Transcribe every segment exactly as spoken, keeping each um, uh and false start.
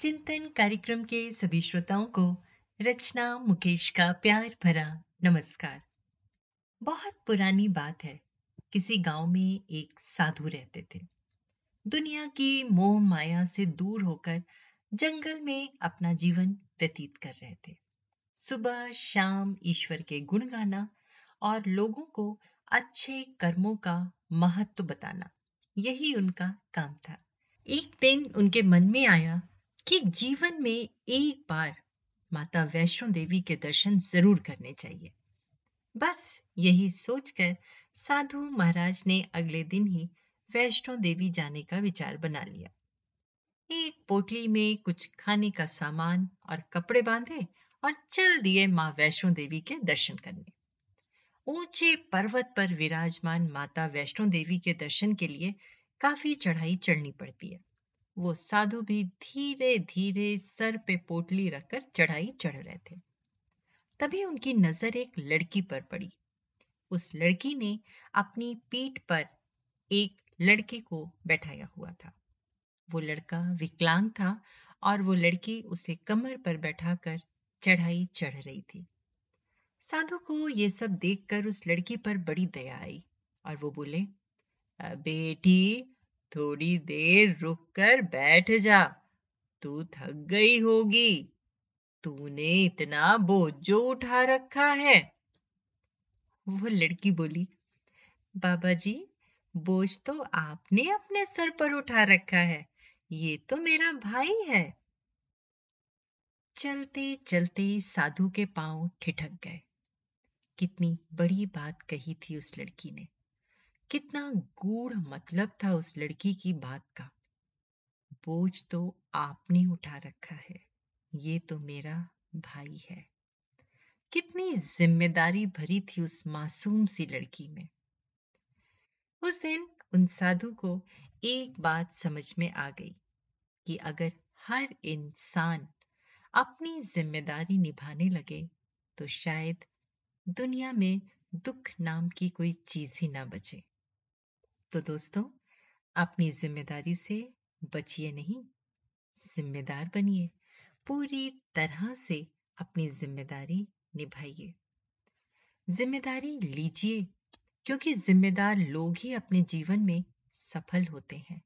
चिंतन कार्यक्रम के सभी श्रोताओं को रचना मुकेश का प्यार भरा नमस्कार। बहुत पुरानी बात है, किसी गांव में एक साधु रहते थे। दुनिया की मोह माया से दूर होकर जंगल में अपना जीवन व्यतीत कर रहे थे। सुबह शाम ईश्वर के गुण गाना और लोगों को अच्छे कर्मों का महत्व बताना, यही उनका काम था। एक दिन उनके मन में आया कि जीवन में एक बार माता वैष्णो देवी के दर्शन जरूर करने चाहिए। बस यही सोचकर साधु महाराज ने अगले दिन ही वैष्णो देवी जाने का विचार बना लिया। एक पोटली में कुछ खाने का सामान और कपड़े बांधे और चल दिए माँ वैष्णो देवी के दर्शन करने। ऊंचे पर्वत पर विराजमान माता वैष्णो देवी के दर्शन के लिए काफी चढ़ाई चढ़नी पड़ती है। वो साधु भी धीरे धीरे सर पे पोटली रखकर चढ़ाई चढ़ रहे थे। तभी उनकी नजर एक लड़की पर पड़ी। उस लड़की ने अपनी पीठ पर एक लड़के को बैठाया हुआ था। वो लड़का विकलांग था और वो लड़की उसे कमर पर बैठाकर चढ़ाई चढ़ रही थी। साधु को ये सब देखकर उस लड़की पर बड़ी दया आई और वो बोले, बेटी थोड़ी देर रुक कर बैठ जा, तू थक गई होगी, तूने इतना बोझ जो उठा रखा है। वो लड़की बोली, बाबा जी बोझ तो आपने अपने सर पर उठा रखा है, ये तो मेरा भाई है। चलते चलते साधु के पांव ठिठक गए। कितनी बड़ी बात कही थी उस लड़की ने, कितना गूढ़ मतलब था उस लड़की की बात का। बोझ तो आपने उठा रखा है, ये तो मेरा भाई है। कितनी जिम्मेदारी भरी थी उस मासूम सी लड़की में। उस दिन उन साधु को एक बात समझ में आ गई कि अगर हर इंसान अपनी जिम्मेदारी निभाने लगे तो शायद दुनिया में दुख नाम की कोई चीज ही ना बचे। तो दोस्तों, अपनी जिम्मेदारी से बचिए नहीं, जिम्मेदार बनिए, पूरी तरह से अपनी जिम्मेदारी निभाइए। जिम्मेदारी लीजिए, क्योंकि जिम्मेदार लोग ही अपने जीवन में सफल होते हैं।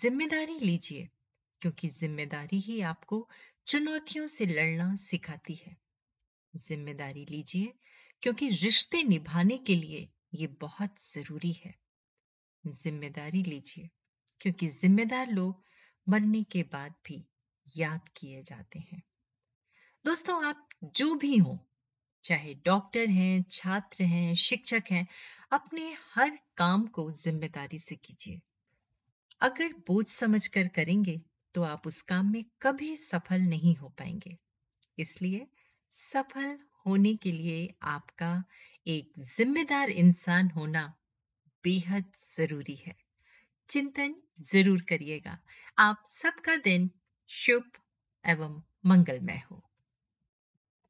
जिम्मेदारी लीजिए, क्योंकि जिम्मेदारी ही आपको चुनौतियों से लड़ना सिखाती है। जिम्मेदारी लीजिए, क्योंकि रिश्ते निभाने के लिए ये बहुत जरूरी है। जिम्मेदारी लीजिए, क्योंकि जिम्मेदार लोग मरने के बाद भी याद किए जाते हैं। दोस्तों, आप जो भी हो, चाहे डॉक्टर हैं, छात्र हैं, शिक्षक हैं, अपने हर काम को जिम्मेदारी से कीजिए। अगर बोझ समझकर करेंगे तो आप उस काम में कभी सफल नहीं हो पाएंगे। इसलिए सफल होने के लिए आपका एक जिम्मेदार इंसान होना बेहद जरूरी है। चिंतन जरूर करिएगा। आप सबका दिन शुभ एवं मंगलमय हो।